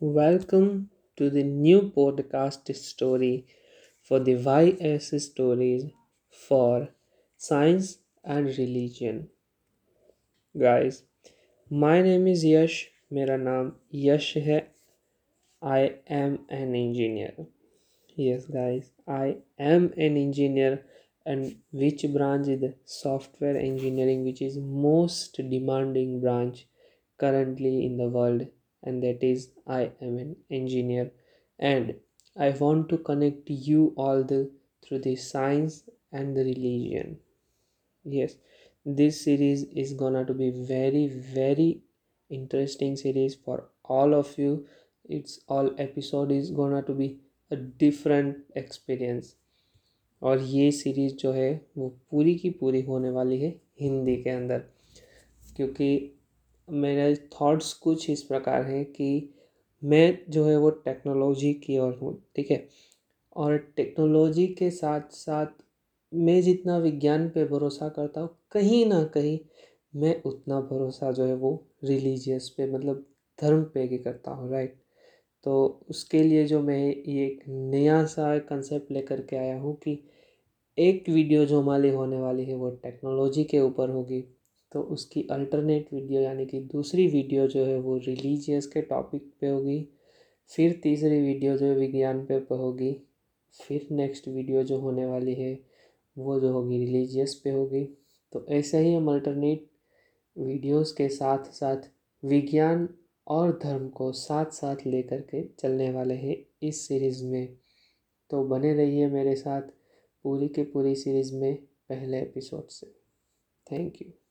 Welcome to the new podcast story for the YS stories for science and religion. Guys, my name is Yash. मेरा नाम यश है. I am an engineer. Yes guys, I am an engineer. And which branch is the software engineering, which is most demanding branch currently in the world, and that is I am an engineer, and I want to connect you all through the science and the religion. Yes, this series is gonna to be very interesting series for all of you. It's all episode is gonna to be a different experience. और ये series जो है वो पूरी की पूरी होने वाली है हिंदी के अंदर, क्योंकि मेरे थॉट्स कुछ इस प्रकार हैं कि मैं जो है वो टेक्नोलॉजी की ओर हूँ, ठीक है, और टेक्नोलॉजी के साथ साथ मैं जितना विज्ञान पे भरोसा करता हूँ, कहीं ना कहीं मैं उतना भरोसा जो है वो रिलीजियस पे, मतलब धर्म पे भी करता हूँ, राइट. तो उसके लिए जो मैं ये एक नया सा कंसेप्ट लेकर के आया हूँ कि एक वीडियो जो हमारी होने वाली है वो टेक्नोलॉजी के ऊपर होगी, तो उसकी अल्टरनेट वीडियो यानी कि दूसरी वीडियो जो है वो रिलीजियस के टॉपिक पे होगी, फिर तीसरी वीडियो जो है विज्ञान पे होगी, फिर नेक्स्ट वीडियो जो होने वाली है वो जो होगी रिलीजियस पे होगी. तो ऐसे ही हम अल्टरनेट वीडियोस के साथ साथ विज्ञान और धर्म को साथ साथ लेकर के चलने वाले हैं इस सीरीज़ में. तो बने रहिए मेरे साथ पूरी के पूरी सीरीज़ में पहले एपिसोड से. Thank you.